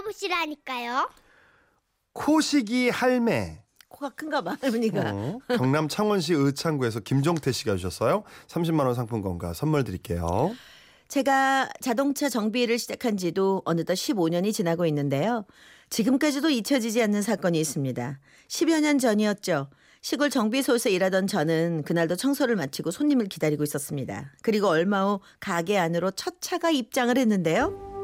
들어보시라니까요. 코시기 할매. 코가 큰가 봐, 할머니가. 경남 창원시 의창구에서 김종태 씨가 주셨어요. 30만 원 상품권과 선물 드릴게요. 제가 자동차 정비를 시작한 지도 어느덧 15년이 지나고 있는데요. 지금까지도 잊혀지지 않는 사건이 있습니다. 10여 년 전이었죠. 시골 정비소에서 일하던 저는 그날도 청소를 마치고 손님을 기다리고 있었습니다. 그리고 얼마 후 가게 안으로 첫 차가 입장을 했는데요.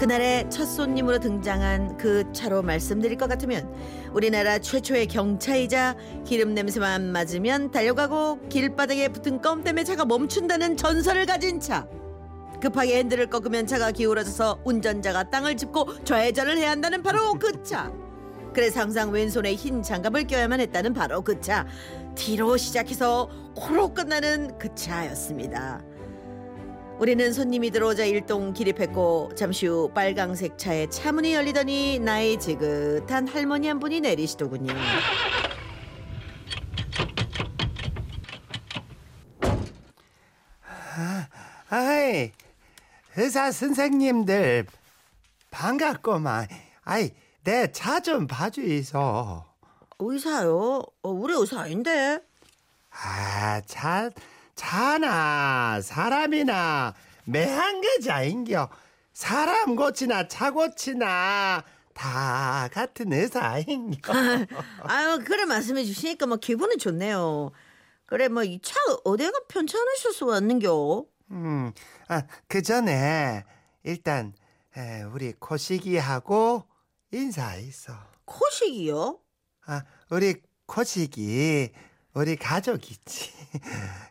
그날의 첫 손님으로 등장한 그 차로 말씀드릴 것 같으면 우리나라 최초의 경차이자 기름 냄새만 맞으면 달려가고 길바닥에 붙은 껌 때문에 차가 멈춘다는 전설을 가진 차. 급하게 핸들을 꺾으면 차가 기울어져서 운전자가 땅을 짚고 좌회전을 해야 한다는 바로 그 차. 그래서 항상 왼손에 흰 장갑을 껴야만 했다는 바로 그 차. D로 시작해서 코로 끝나는 그 차였습니다. 우리는 손님이 들어오자 일동 기립했고 잠시 후 빨강색 차의 차문이 열리더니 나이 지긋한 할머니 한 분이 내리시더군요. 아이, 의사 선생님들 반갑구만. 아이, 내 차 좀 봐주이소. 의사요? 우리 의사 아닌데. 아, 차나 사람이나 매한 거지 아인겨. 사람 고치나 차 고치나 다 같은 회사 아인겨. 아유, 그래 말씀해 주시니까 뭐 기분이 좋네요. 그래, 뭐 이 차 어디가 편찮으셔서 왔는겨? 아, 그 전에 일단 우리 코시기하고 인사했어. 코시기요? 아, 우리 코시기. 우리 가족이지.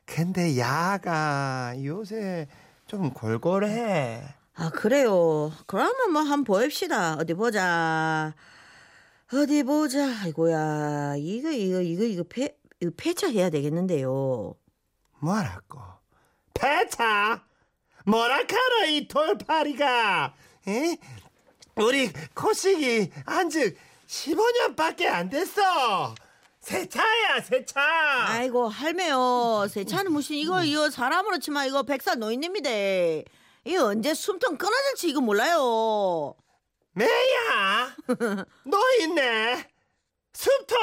근데 야가 요새 좀 골골해. 아, 그래요? 그러면 뭐 한번 보입시다. 어디 보자. 아이고야, 이거 폐차 해야 되겠는데요. 뭐라고? 폐차? 뭐라카라 이 돌팔이가? 에? 우리 코식이 안즉 15년밖에 안 됐어. 세차야, 세차. 아이고, 할매요. 세차는 무슨 이거 사람으로 치면 이거 백사 노인입니다. 이거 언제 숨통 끊어질지 이거 몰라요. 매야, 노인네 숨통.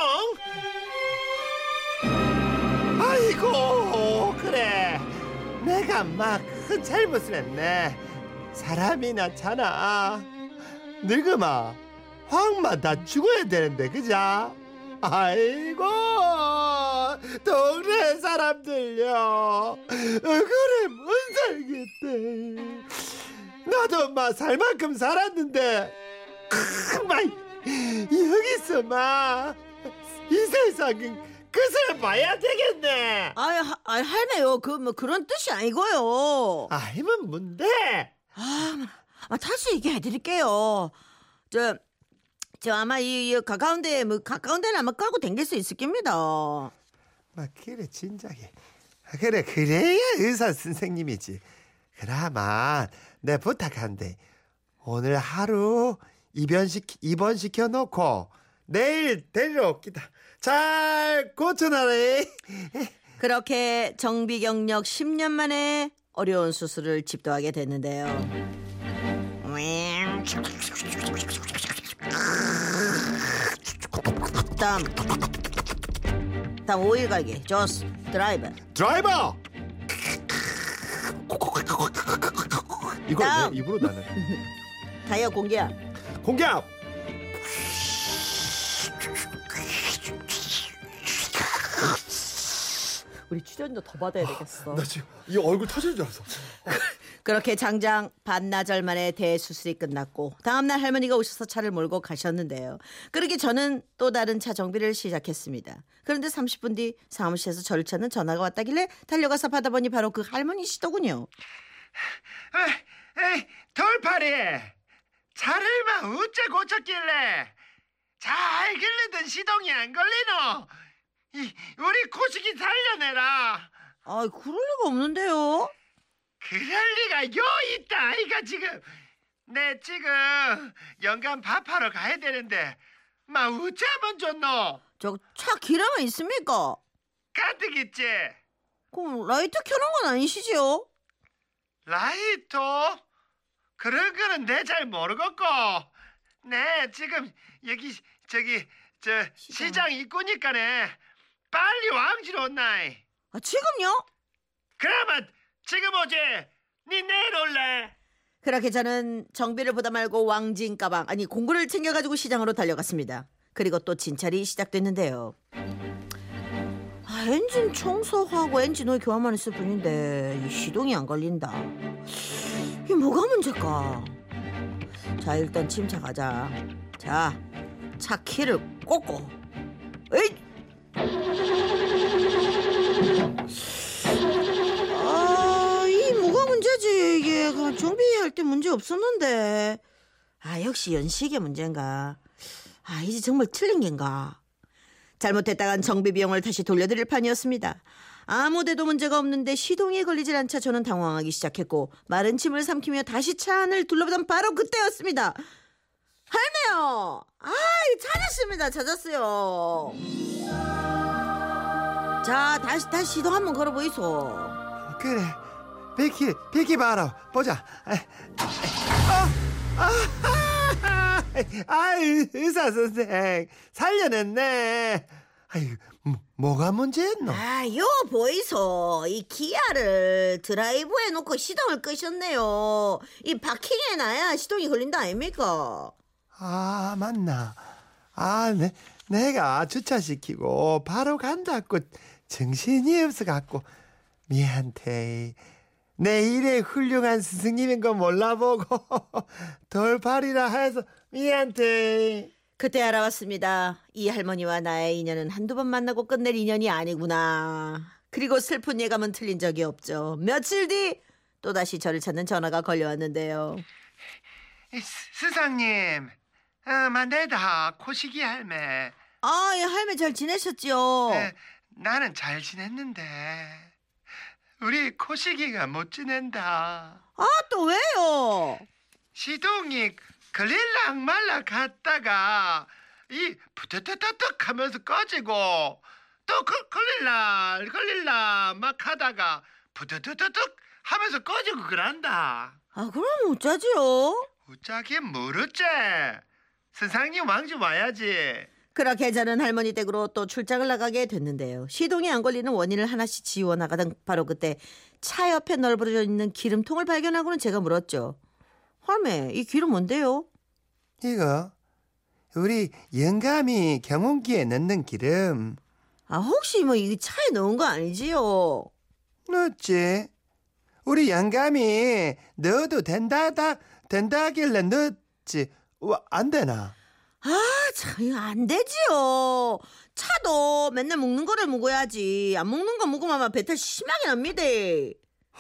아이고, 그래. 내가 막 큰 잘못을 했네. 사람이나 차나 늙음아, 황마 다 죽어야 되는데, 그자? 아이고, 동네 사람들요. 그래, 못 살겠대. 나도 마 살 만큼 살았는데, 마 여기서 마 이 세상은 끝을 봐야 되겠네. 아이 할매요, 그 뭐 그런 뜻이 아니고요. 아니면 뭔데? 아, 다시 얘기해 드릴게요. 저 아마 이 가까운데 뭐 가까운데는 아마 끌고 댕길 수 있을 겁니다. 막 그래, 진작에. 그래, 그래야 의사 선생님이지. 그나마 내 부탁한데 오늘 하루 입원시켜 놓고 내일 데려옵니다. 잘 고쳐놔래. 그렇게 정비 경력 10년 만에 어려운 수술을 집도하게 됐는데요. 다음 오일 갈기 조스 드라이버 이걸 내 입으로 나네. 다이어 공기압 우리 출연료 더 받아야 되겠어. 나 지금 이 얼굴 터질 줄 알았어. 그렇게 장장 반나절 만에 대수술이 끝났고 다음날 할머니가 오셔서 차를 몰고 가셨는데요. 그러게 저는 또 다른 차 정비를 시작했습니다. 그런데 30분 뒤 사무실에서 저를 찾는 전화가 왔다길래 달려가서 받아보니 바로 그 할머니시더군요. 돌팔이, 차를 막 우째 고쳤길래 잘 길르던 시동이 안 걸리노. 우리 코시기 살려내라. 아, 그럴 리가 없는데요. 그럴 리가 요 있다. 아이가 지금 내 지금 연간 밥하러 가야 되는데 마 우째 한번 줬노. 저 차 기름은 있습니까? 가득 있지. 그럼 라이트 켜놓은 건 아니시지요? 라이터? 그런 거는 내 잘 모르겠고, 네 지금 여기 저기 저 시장 입구니까네 빨리 왕지로 온나이. 아, 지금요? 그러면 지금 오지. 니 내일 올래. 그렇게 저는 정비를 보다 말고 왕진 가방, 아니 공구를 챙겨가지고 시장으로 달려갔습니다. 그리고 또 진찰이 시작됐는데요. 아, 엔진 청소하고 엔진 오일 교환만 했을 뿐인데 이 시동이 안 걸린다. 이게 뭐가 문제일까? 자, 일단 침착하자. 자, 차 키를 꽂고. 에이! 아, 이 뭐가 문제지? 이게 정비할 때 문제 없었는데. 아, 역시 연식의 문제인가? 아, 이제 정말 틀린 겐가? 잘못했다간 정비 비용을 다시 돌려드릴 판이었습니다. 아무데도 문제가 없는데 시동이 걸리질 않자 저는 당황하기 시작했고, 마른 침을 삼키며 다시 차 안을 둘러보던 바로 그때였습니다. 할매요! 아, 찾았습니다. 찾았어요. 자, 다시 시동 한번 걸어보이소. 그래, 비키 봐라. 보자. 아유, 의사 선생 살려냈네. 아유, 뭐가 문제였노? 아, 요 보이소. 이 기아를 드라이브에 놓고 시동을 끄셨네요. 이 파킹에 놔야 시동이 걸린다 아닙니까? 아, 맞나. 아, 내가 주차시키고 바로 간다고 정신이 없어갖고 미안해. 내 일에 훌륭한 스승님인 거 몰라보고 돌팔이라 해서 미안해. 그때 알아왔습니다. 이 할머니와 나의 인연은 한두 번 만나고 끝낼 인연이 아니구나. 그리고 슬픈 예감은 틀린 적이 없죠. 며칠 뒤 또다시 저를 찾는 전화가 걸려왔는데요. 스승님, 만내다 코시기 할매. 아, 예, 할매 잘 지내셨지요? 네, 나는 잘 지냈는데 우리 코시기가 못 지낸다. 아, 또 왜요? 시동이 걸릴락 말락 갔다가 이 부터터터떡 하면서 꺼지고 또 걸릴락 막 하다가 부터터터떡 하면서 꺼지고 그런다. 아, 그럼 어쩌지요? 어쩌긴 뭘 어째. 선생님 왕 좀 와야지. 그렇게 저는 할머니 댁으로 또 출장을 나가게 됐는데요. 시동이 안 걸리는 원인을 하나씩 지워나가던 바로 그때 차 옆에 널브러져 있는 기름통을 발견하고는 제가 물었죠. 할매, 이 기름 뭔데요? 이거 우리 영감이 경운기에 넣는 기름. 아, 혹시 뭐 이 차에 넣은 거 아니지요? 넣었지. 우리 영감이 넣어도 된다길래 넣었지. 와, 안 되나? 아, 참, 이거 안 되지요. 차도 맨날 먹는 거를 먹어야지. 안 먹는 거 먹으면 배탈 심하게 납니다.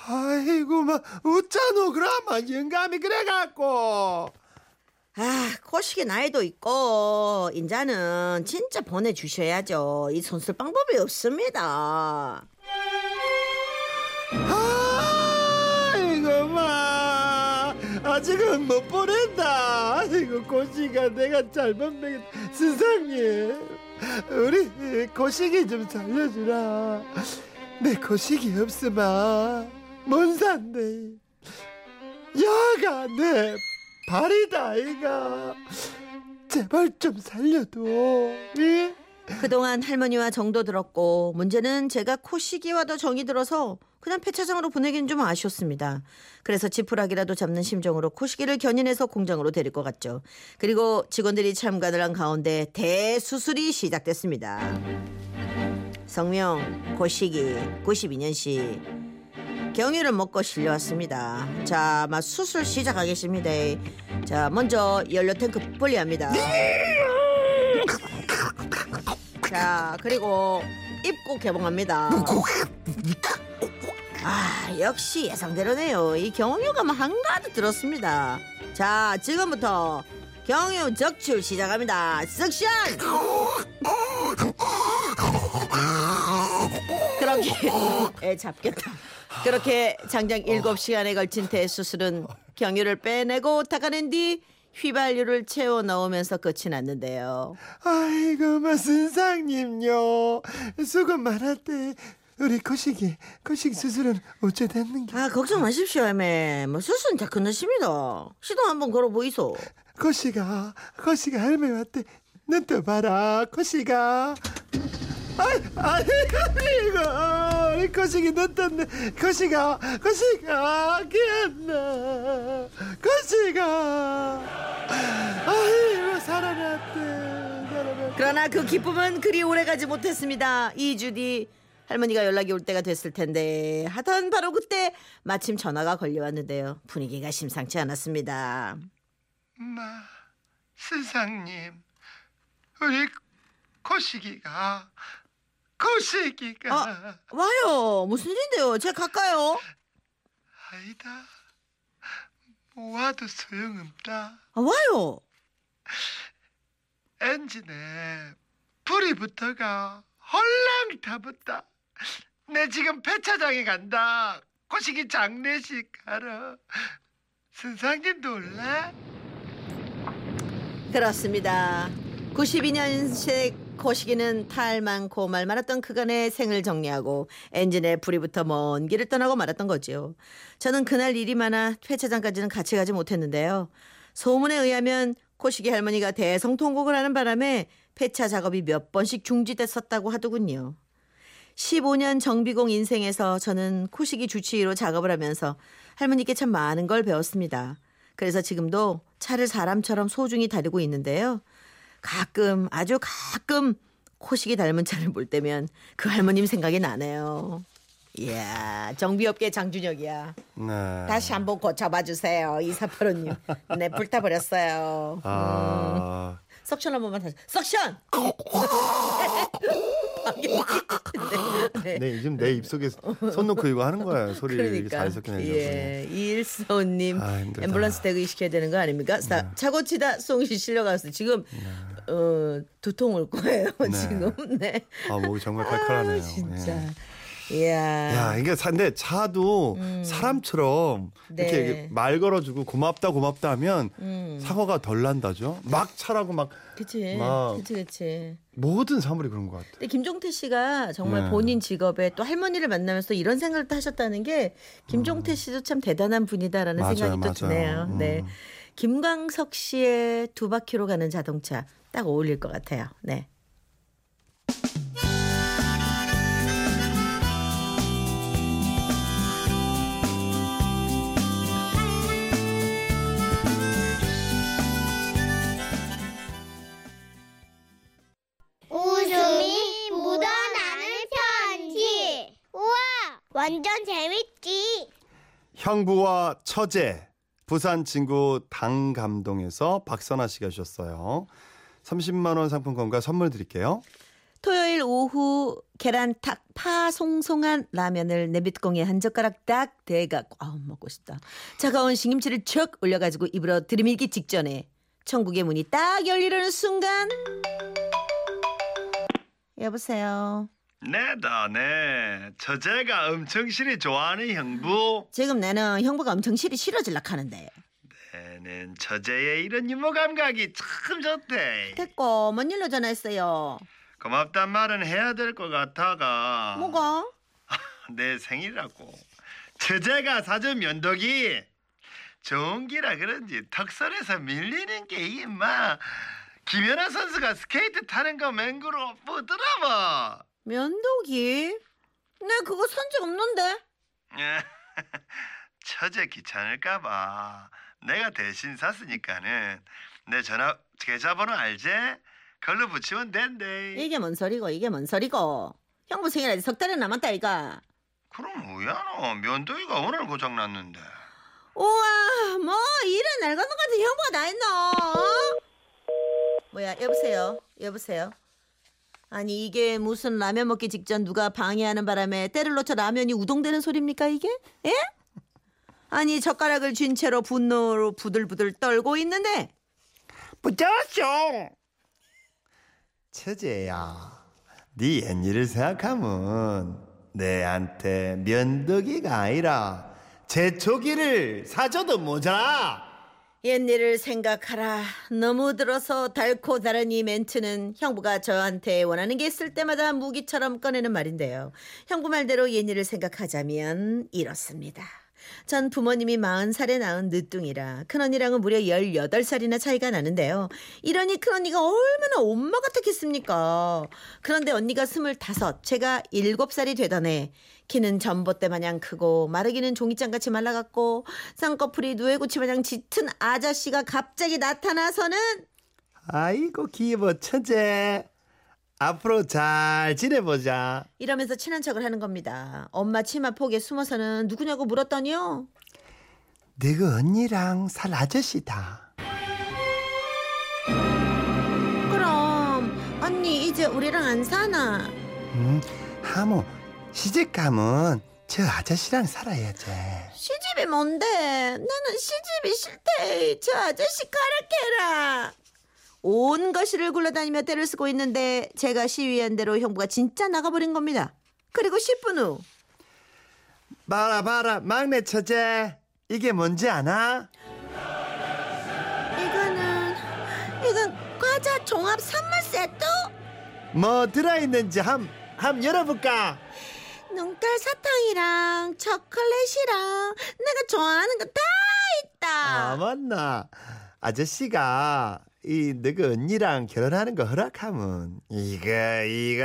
아이고, 막, 웃자노, 그러면 영감이 그래갖고. 아, 코시기 나이도 있고, 인자는 진짜 보내주셔야죠. 이 손쓸 방법이 없습니다. 아이고, 막. 아직은 못 보낸다. 아이고, 고시가 내가 잘못 먹였다. 세상에, 우리 고시기 좀 살려주라. 내 고시기 없으마 못 산대. 야가 내 발이다 아이가. 제발 좀 살려둬. 예? 그동안 할머니와 정도 들었고, 문제는 제가 코시기와도 정이 들어서 그냥 폐차장으로 보내기는 좀 아쉬웠습니다. 그래서 지푸라기라도 잡는 심정으로 코시기를 견인해서 공장으로 데릴 것 같죠. 그리고 직원들이 참관을 한 가운데 대수술이 시작됐습니다. 성명 코시기 92년식 경유를 먹고 실려왔습니다. 자, 막 수술 시작하겠습니다. 자, 먼저 연료탱크 분리합니다. 자, 그리고 입구 개봉합니다. 아, 역시 예상대로네요. 이 경유가 막 한가득 들었습니다. 자, 지금부터 경유 적출 시작합니다. 석션! 그렇게 잡겠다. 그렇게 장장 7시간에 걸친 대수술은 경유를 빼내고 닦아낸 뒤 휘발유를 채워 넣으면서 끝이 났는데요. 아이고, 마 선생님요, 수고 많았대. 우리 거식이 수술은 어째 됐는가? 아, 걱정 마십시오, 애매. 뭐, 수술은 다 끝났습니다. 시동 한번 걸어보이소. 거시가 할매 왔대. 눈 떠봐라, 거시가. 아이고, 거시기 눈 떴네. 거시가, 귀엽네. 거시가. 아이고, 살아났대. 그러나 그 기쁨은 그리 오래가지 못했습니다. 2주 뒤. 할머니가 연락이 올 때가 됐을 텐데 하던 바로 그때 마침 전화가 걸려왔는데요. 분위기가 심상치 않았습니다. 엄마, 스승님, 우리 고식이가 아, 와요. 무슨 일인데요? 제가 갈까요? 아니다, 와도 소용없다. 아, 와요. 엔진에 불이 붙어가 홀랑 타붙다. 내 지금 폐차장에 간다. 고식이 장례식 가라. 선상님도 올래? 그렇습니다. 92년식 고식이는 탈 많고 말 많았던 그간의 생을 정리하고 엔진에 불이 붙어 먼 길을 떠나고 말았던 거지요. 저는 그날 일이 많아 폐차장까지는 같이 가지 못했는데요. 소문에 의하면 고식이 할머니가 대성통곡을 하는 바람에 폐차 작업이 몇 번씩 중지됐었다고 하더군요. 15년 정비공 인생에서 저는 고식이 주치의로 작업을 하면서 할머니께 참 많은 걸 배웠습니다. 그래서 지금도 차를 사람처럼 소중히 다루고 있는데요. 가끔, 아주 가끔 고식이 닮은 차를 볼 때면 그 할머님 생각이 나네요. 이야, 정비업계 장준혁이야. 네. 다시 한번 고쳐봐주세요. 2486. 네, 불타버렸어요. 아... 석션 한 번만 다시. 석션! 네. 네, 지금 내 입속에 손 놓고 이거 하는 거야. 소리를 그러니까. 잘 섞여내려고. 예, 이일서원님, 앰뷸런스 대기 시켜야 되는 거 아닙니까? 네. 차고 치다 송씨 실려가서 지금 네. 두통 올 거예요. 네. 지금. 네. 아, 목이 정말 칼칼하네요. 아, 진짜. 예. 야, 이게 근데 차도 사람처럼 네. 이렇게 말 걸어주고 고맙다 하면 사과가 덜 난다죠. 막 차라고 막. 그치. 모든 사물이 그런 것 같아요. 근데 김종태 씨가 정말 네. 본인 직업에 또 할머니를 만나면서 이런 생각을 또 하셨다는 게 김종태 씨도 참 대단한 분이다라는 맞아요, 생각이 또 드네요. 네, 김광석 씨의 2바퀴로 가는 자동차 딱 어울릴 것 같아요. 네. 완전 재밌지. 형부와 처제, 부산 친구 당감동에서 박선아 씨가 주셨어요. 30만 원 상품권과 선물 드릴게요. 토요일 오후 계란탁 파 송송한 라면을 내비뚜껑에 한 젓가락 딱 대각. 아우, 먹고 싶다. 차가운 신김치를 척 올려가지고 입으로 들이밀기 직전에 천국의 문이 딱 열리려는 순간. 여보세요. 네다네. 처제가 엄청 실이 좋아하는 형부. 지금 나는 형부가 엄청 실이 싫어질락 하는데. 나는 처제의 이런 유머 감각이 참 좋대. 됐고, 뭔 일로 전화했어요? 고맙단 말은 해야 될 것 같아가. 뭐가? 내 생일이라고. 처제가 사준 면도기 좋은 기라 그런지 턱선에서 밀리는 게 임마. 김연아 선수가 스케이트 타는 거 맹구로 보더라마. 면도기? 내 그거 산 적 없는데. 처제 귀찮을까 봐 내가 대신 샀으니까는. 내 전화 계좌번호 알지? 걸로 붙이면 된대. 이게 뭔 소리고. 형부 생일에 석 달이 남았다 이가. 그럼 뭐야 너. 면도기가 오늘 고장났는데. 우와, 뭐 일은 낡은 것 같은 형부가 다 했노. 뭐야. 여보세요. 아니, 이게 무슨 라면 먹기 직전 누가 방해하는 바람에 때를 놓쳐 라면이 우동되는 소리입니까 이게? 예? 아니, 젓가락을 쥔 채로 분노로 부들부들 떨고 있는데. 부자쇼. 처제야, 네 옛일을 생각하면 내한테 면도기가 아니라 제초기를 사줘도 모자라. 옛일을 생각하라. 너무 들어서 달코 다른 이 멘트는 형부가 저한테 원하는 게 있을 때마다 무기처럼 꺼내는 말인데요. 형부 말대로 옛일을 생각하자면 이렇습니다. 전 부모님이 40살에 낳은 늦둥이라 큰언니랑은 무려 18살이나 차이가 나는데요. 이러니 큰언니가 얼마나 엄마 같았겠습니까. 그런데 언니가 25, 제가 7살이 되던 해 키는 전봇대 마냥 크고 마르기는 종이장같이 말라갔고 쌍꺼풀이 누에고치 마냥 짙은 아저씨가 갑자기 나타나서는 아이고 기보 천재 앞으로 잘 지내보자 이러면서 친한 척을 하는 겁니다. 엄마 치마 폭에 숨어서는 누구냐고 물었더니요. 네가 언니랑 살 아저씨다. 그럼 언니 이제 우리랑 안 사나? 하모 시집가면 저 아저씨랑 살아야지. 시집이 뭔데? 나는 시집이 싫대. 저 아저씨 가르쳐라. 온 거실을 굴러다니며 떼를 쓰고 있는데 제가 시위한 대로 형부가 진짜 나가버린 겁니다. 그리고 10분 후. 봐라 막내 처제 이게 뭔지 아나? 이건 과자 종합 선물 세트? 뭐 들어있는지 함 열어볼까? 눈깔 사탕이랑 초콜릿이랑 내가 좋아하는 거 다 있다. 아 맞나? 아저씨가 이 너가 언니랑 결혼하는 거 허락하면 이거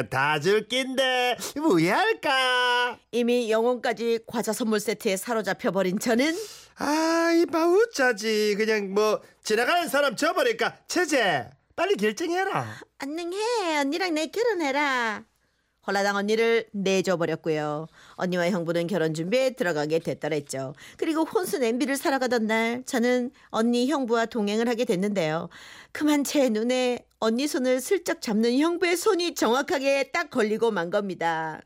다 줄 낀데 뭐할까? 이미 영혼까지 과자 선물 세트에 사로잡혀 버린 저는 아 이봐 웃자지 그냥 뭐 지나가는 사람 줘버릴까? 처제 빨리 결정해라. 안녕해 언니랑 내 결혼해라. 홀라당 언니를 내줘버렸고요. 언니와 형부는 결혼 준비에 들어가게 됐더랬죠. 그리고 혼수 냄비를 사러 가던 날 저는 언니 형부와 동행을 하게 됐는데요. 그만 제 눈에 언니 손을 슬쩍 잡는 형부의 손이 정확하게 딱 걸리고 만 겁니다.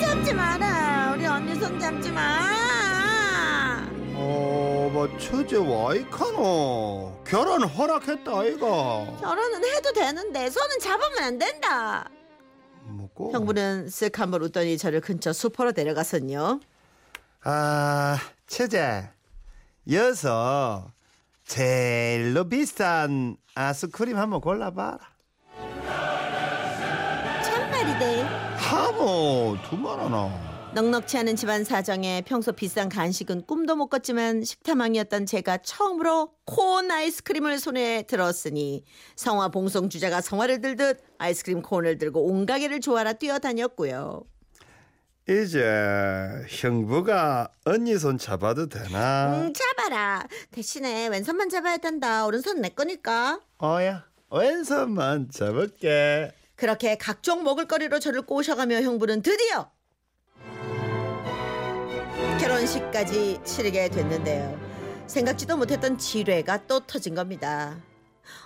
손 잡지 마라. 우리 언니 손 잡지 마. 뭐 처제 와이카노 결혼 허락했다 아이가. 결혼은 해도 되는데 손은 잡으면 안 된다. 뭐고? 형부는 쓱 한번 웃더니 저를 근처 수포로 데려가서는요. 아 처제 여서 제일로 비싼 아이스크림 한번 골라봐라. 참말이대. 하모 두말하나. 넉넉치 않은 집안 사정에 평소 비싼 간식은 꿈도 못 꿨지만 식탐왕이었던 제가 처음으로 콘 아이스크림을 손에 들었으니 성화 봉송 주자가 성화를 들듯 아이스크림 콘을 들고 온 가게를 조아라 뛰어다녔고요. 이제 형부가 언니 손 잡아도 되나? 잡아라. 대신에 왼손만 잡아야 된다. 오른손 내 거니까. 어야 왼손만 잡을게. 그렇게 각종 먹을거리로 저를 꼬셔가며 형부는 드디어 결혼식까지 치르게 됐는데요. 생각지도 못했던 지뢰가 또 터진 겁니다.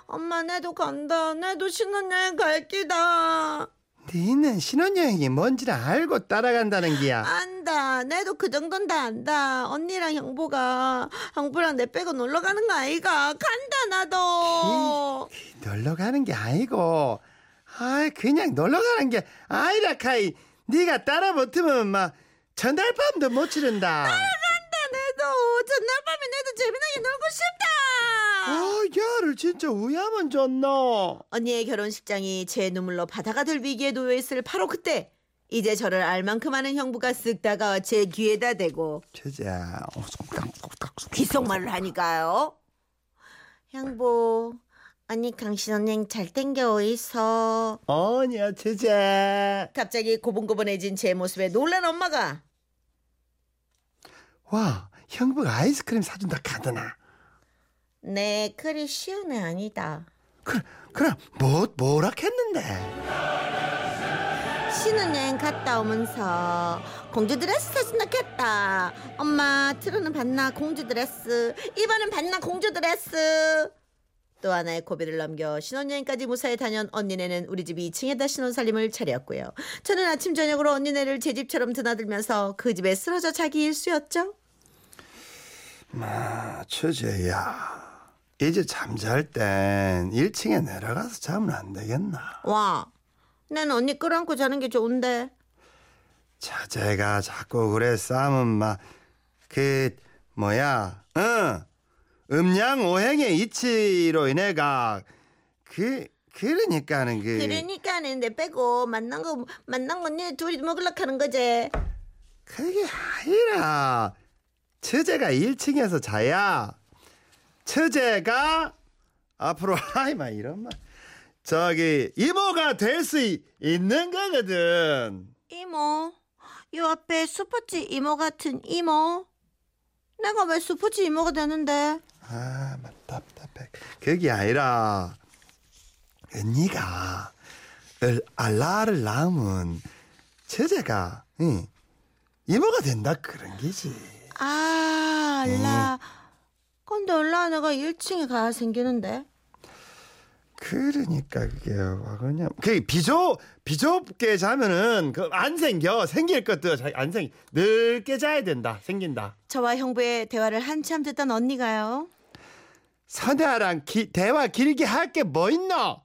엄마 나도 간다. 나도 신혼여행 갈 끼다. 니는 신혼여행이 뭔지를 알고 따라간다는 기야. 안다. 나도 그 정도는 다 안다. 언니랑 형부랑 내 빼고 놀러가는 거 아이가. 간다 나도. 놀러가는 게 아니고 그냥 놀러가는 게 아이라 카이. 니가 따라 못하면 막 전날밤도 못 치른다. 따라간다 내도. 전날밤에 내도 재미나게 놀고 싶다. 아, 야를 진짜 우야만 졌나. 언니의 결혼식장이 제 눈물로 바다가 될 위기에 놓여있을 바로 그때 이제 저를 알만큼 아는 형부가 쓱 다가와 제 귀에다 대고 제자 귓속말을 하니까요. 형부 언니 강신언니 잘 땡겨오 있어. 아니야 제자. 갑자기 고분고분해진 제 모습에 놀란 엄마가 와 형부가 아이스크림 사준다 카드나. 네 그리 쉬운 애 아니다. 그럼 뭐라 했는데. 신혼여행 갔다 오면서 공주 드레스 사준다 했다. 엄마 트로는 봤나 공주 드레스. 이번엔 봤나 공주 드레스. 또 하나의 고비를 넘겨 신혼여행까지 무사히 다녀온 언니네는 우리 집 2층에다 신혼살림을 차렸고요. 저는 아침 저녁으로 언니네를 제 집처럼 드나들면서 그 집에 쓰러져 자기 일수였죠. 처제야 이제 잠잘 땐 1층에 내려가서 자면 안 되겠나. 와 난 언니 끌어안고 자는 게 좋은데. 자제가 자꾸 그래 싸면 막 그 뭐야 응 음양오행의 이치로 인해가 그러니까는 내 빼고 만난 거 니네 둘이 먹으려고 하는 거지. 그게 아니라 처제가 1층에서 자야 처제가 앞으로 아이마 이런 말 저기 이모가 될 수 있는 거거든. 이모? 요 앞에 슈퍼치 이모 같은 이모? 내가 왜 슈퍼치 이모가 되는데? 아 답답해. 그게 아니라 언니가 알라를 낳으면 처제가 응, 이모가 된다 그런 게지. 아 알라. 근데 알라 내가 1층에 가야 생기는데. 그러니까 그게 그냥 그 비좁게 자면은 그 안 생겨. 생길 것도 안 생. 넓게 자야 된다. 생긴다. 저와 형부의 대화를 한참 듣던 언니가요. 선아랑 대화 길게 할 게 뭐 있노?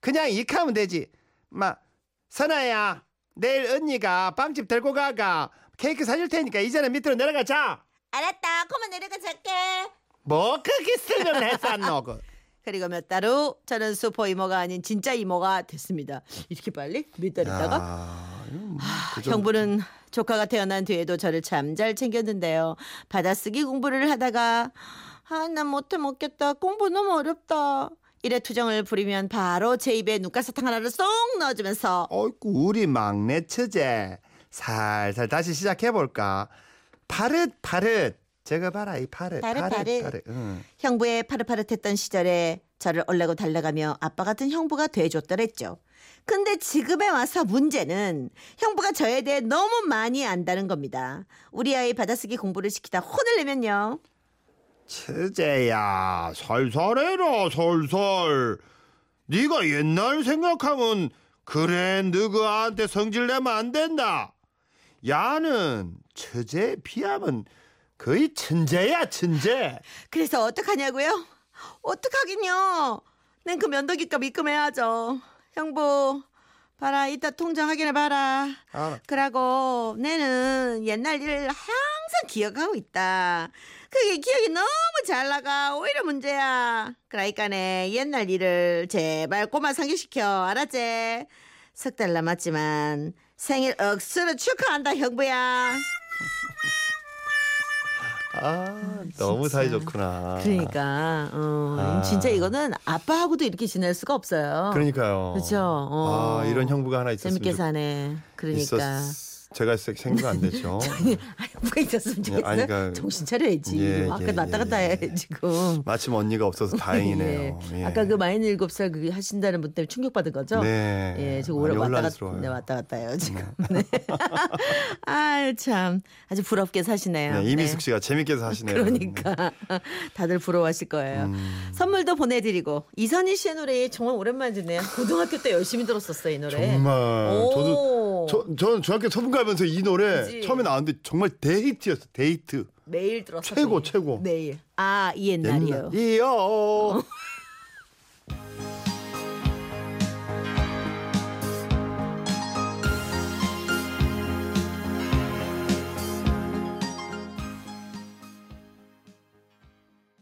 그냥 익하면 되지. 막 선아야 내일 언니가 빵집 들고 가가 케이크 사줄 테니까 이제는 밑으로 내려가 자. 알았다. 그만 내려가 잘게. 뭐 그렇게 쓰려면 했었노 그. 그리고 몇 달 후 저는 슈퍼 이모가 아닌 진짜 이모가 됐습니다. 이렇게 빨리? 몇 달 있다가? 그 형부는 조카가 태어난 뒤에도 저를 참 잘 챙겼는데요. 받아쓰기 공부를 하다가 난 못해 먹겠다. 공부 너무 어렵다. 이래 투정을 부리면 바로 제 입에 눈가사탕 하나를 쏙 넣어주면서 어이구 우리 막내 처제 살살 다시 시작해볼까. 파릇파릇. 제가 봐라 이 파릇파릇. 형부의 파릇파릇했던 시절에 저를 올리고 달려가며 아빠 같은 형부가 돼줬더랬죠. 근데 지금에 와서 문제는 형부가 저에 대해 너무 많이 안다는 겁니다. 우리 아이 받아쓰기 공부를 시키다 혼을 내면요. 처제야 살살해라 살살. 네가 옛날 생각하면 그래 너한테 성질내면 안 된다. 야는 처제에 비하면 거의 천재야 천재. 그래서 어떡하냐고요? 어떡하긴요. 난 그 면도기값 입금해야죠. 형부 봐라 이따 통장 확인해봐라. 그러고 내는 옛날 일을 항상 기억하고 있다. 그게 기억이 너무 잘 나가 오히려 문제야. 그러니까네 옛날 일을 제발 꼬마 상기시켜 알았지? 석 달 남았지만 생일 억수로 축하한다 형부야. 아 너무 진짜. 사이좋구나. 그러니까 진짜 이거는 아빠하고도 이렇게 지낼 수가 없어요. 그러니까요. 그렇죠. 아 이런 형부가 하나 있었으면 재밌게 사네. 그러니까 제가 생각 안 되죠. 뭐가 있었으면 좋겠어요. 아니, 그러니까, 정신 차려야지. 예, 아까 예, 났다 갔다 해 지금. 마침 언니가 없어서 다행이네요. 예. 예. 아까 그 마이너 7살 그 하신다는 분 때문에 충격받은 거죠? 네. 예, 지금 오래 왔다 갔다 해요 지금. 네. 아유 참 아주 부럽게 사시네요. 네, 이미숙 씨가 재밌게 사시네요. 그러니까 다들 부러워하실 거예요. 선물도 보내드리고 이선희 씨의 노래 정말 오랜만에 듣네요. 고등학교 때 열심히 들었었어요 이 노래. 정말. 저도 저는 중학교 초등학교 하면서 이 노래 그치? 처음에 나왔는데 정말 데이트였어. 데이트 매일 들었어. 최고 매일. 아 옛날이요.